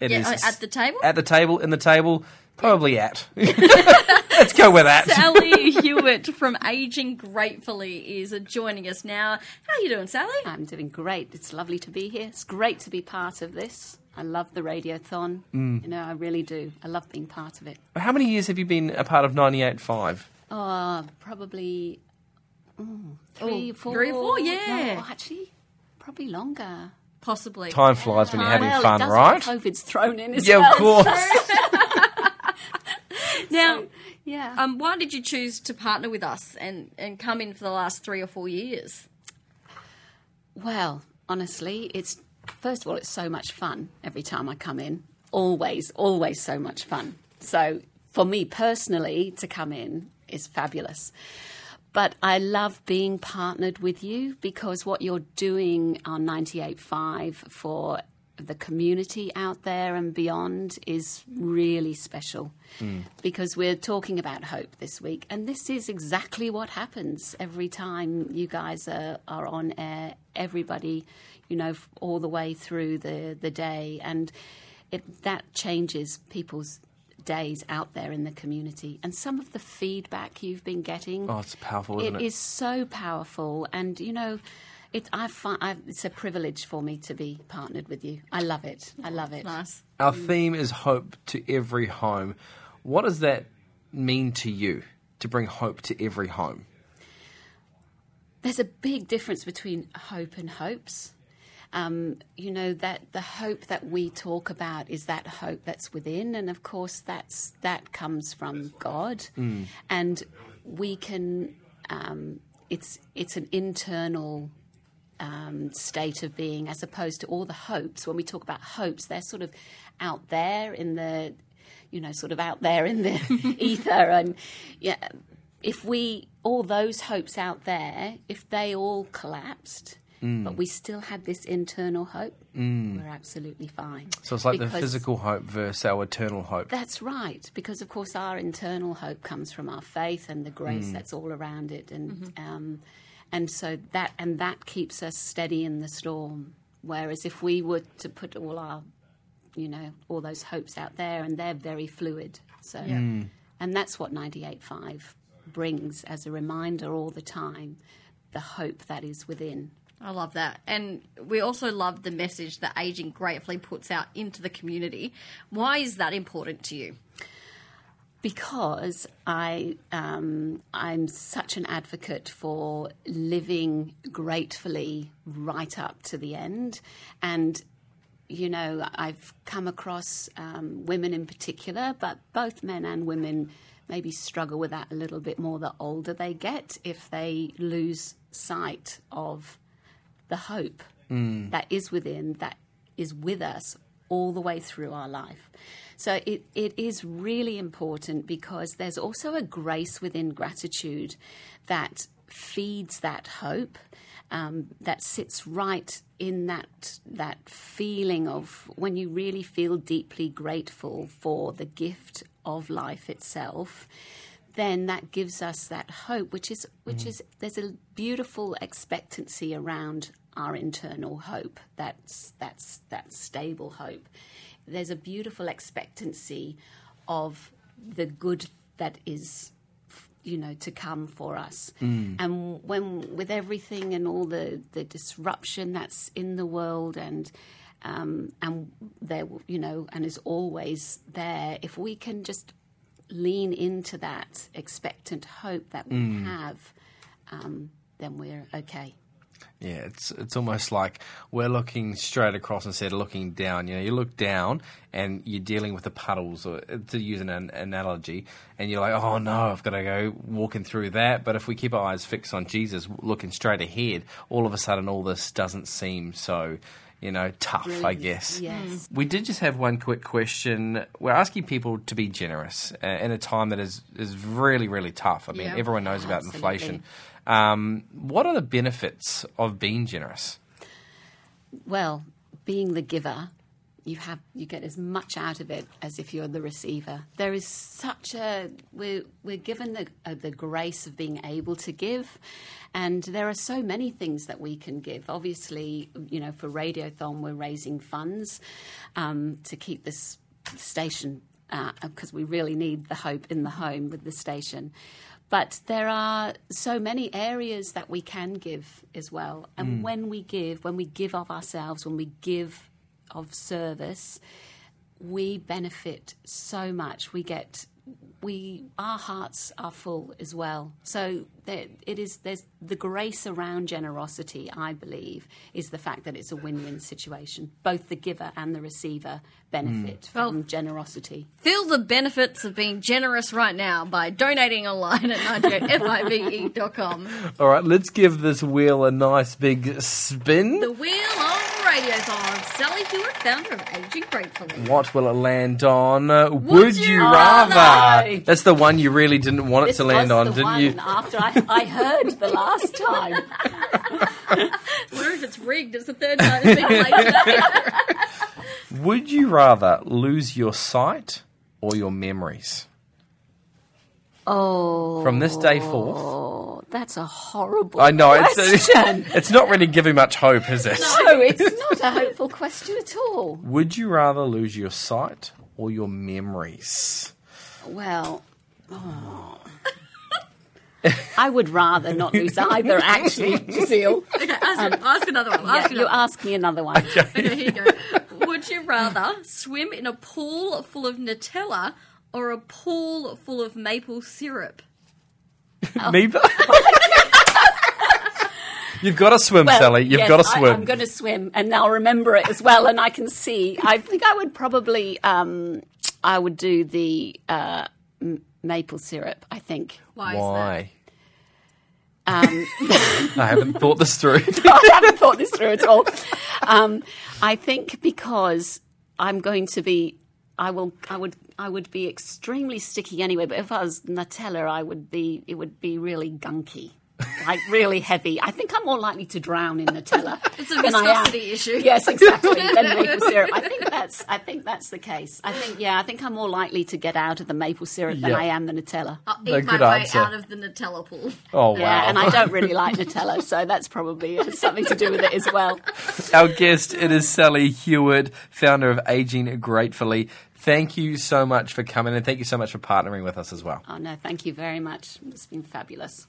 It is at the table? At the table, in the table, probably at. Let's go with that. Sally Hewitt from Ageing Gratefully is joining us now. How are you doing, Sally? I'm doing great. It's lovely to be here. It's great to be part of this. I love the Radiothon. You know, I really do. I love being part of it. How many years have you been a part of 98.5? Probably three or four. Yeah. No, actually, probably longer. Possibly. Time flies when you're having fun, right? COVID's thrown in as well. Yeah, of course. Now, why did you choose to partner with us and come in for the last 3 or 4 years? Well, honestly, it's first of all, it's so much fun every time I come in. Always so much fun. So for me personally, to come in is fabulous. But I love being partnered with you because what you're doing on 98.5 for the community out there and beyond is really special because we're talking about hope this week. And this is exactly what happens every time you guys are on air, everybody, you know, all the way through the day. And that changes people's days out there in the community, and some of the feedback you've been getting. Oh, it's powerful, isn't it? It is so powerful, and you know, it's a privilege for me to be partnered with you. I love it. I love it. Nice. Our theme is hope to every home. What does that mean to you, to bring hope to every home? There's a big difference between hope and hopes. You know, that the hope that we talk about is that hope that's within, and of course that comes from God, and we can. It's an internal state of being, as opposed to all the hopes. When we talk about hopes, they're sort of out there in the, you know, sort of out there in the ether, and yeah, if we all those hopes out there, if they all collapsed. But we still had this internal hope, we're absolutely fine. So it's like the physical hope versus our eternal hope. That's right, because, of course, our internal hope comes from our faith and the grace that's all around it. And so that keeps us steady in the storm, whereas if we were to put all our, you know, all those hopes out there, and they're very fluid. So, and that's what 98.5 brings as a reminder all the time, the hope that is within. I love that. And we also love the message that Ageing Gratefully puts out into the community. Why is that important to you? Because I'm such an advocate for living gratefully right up to the end. And, you know, I've come across women in particular, but both men and women maybe struggle with that a little bit more the older they get, if they lose sight of the hope that is within, that is with us all the way through our life. So it is really important, because there's also a grace within gratitude that feeds that hope, that sits right in that feeling of when you really feel deeply grateful for the gift of life itself. Then that gives us that hope, which is there's a beautiful expectancy around our internal hope, that's that stable hope. There's a beautiful expectancy of the good that is, you know, to come for us. And when with everything and all the disruption that's in the world and there, you know, and is always there, if we can just lean into that expectant hope that we have, then we're okay. Yeah, it's almost like we're looking straight across instead of looking down. You know, you look down and you're dealing with the puddles, or to use an analogy, and you're like, oh no, I've got to go walking through that. But if we keep our eyes fixed on Jesus, looking straight ahead, all of a sudden all this doesn't seem so, you know, tough, really, I guess. Yes. We did just have one quick question. We're asking people to be generous in a time that is really, really tough. I mean, everyone knows about inflation. What are the benefits of being generous? well, being the giver, you get as much out of it as if you're the receiver. There is such we're given the grace of being able to give, and there are so many things that we can give. Obviously, you know, for Radiothon, we're raising funds to keep this station, because we really need the hope in the home with the station. But there are so many areas that we can give as well. And when we give of ourselves, when we give of service, we benefit so much. Our hearts are full as well. So there's the grace around generosity, I believe, is the fact that it's a win-win situation. Both the giver and the receiver benefit from generosity. Feel the benefits of being generous right now by donating online at 98five.com. All right, let's give this wheel a nice big spin. The wheel of Radiothon. Sally Hewitt, founder of Ageing Gratefully. What will it land on? Would you rather? No. That's the one you really didn't want it to land on, didn't you? After I heard the last time. Where if it's rigged, it's the third time it's been played. Would you rather lose your sight or your memories? Oh. From this day forth. That's a horrible question. I know. It's not really giving much hope, is it? No, it's not a hopeful question at all. Would you rather lose your sight or your memories? Well, I would rather not lose either, actually, Giselle. Okay, ask another one. Ask me another one. Okay, here you go. Would you rather swim in a pool full of Nutella or a pool full of maple syrup? Neither. You've got to swim, Sally. You've got to swim. I'm going to swim, and I'll remember it as well, and I can see. I think I would probably do the maple syrup, I think. Why? I haven't thought this through. I haven't thought this through at all. I think because I'm going to be... I would be extremely sticky anyway, but if I was Nutella, it would be really gunky, like really heavy. I think I'm more likely to drown in Nutella. It's a viscosity issue. Yes, exactly. Than maple syrup. I think that's the case. I think I'm more likely to get out of the maple syrup than I am the Nutella. I'll eat my way out of the Nutella pool. Oh wow! Yeah, and I don't really like Nutella, so that's probably something to do with it as well. Our guest, it is Sally Hewitt, founder of Ageing Gratefully. Thank you so much for coming, and thank you so much for partnering with us as well. Oh no, thank you very much. It's been fabulous.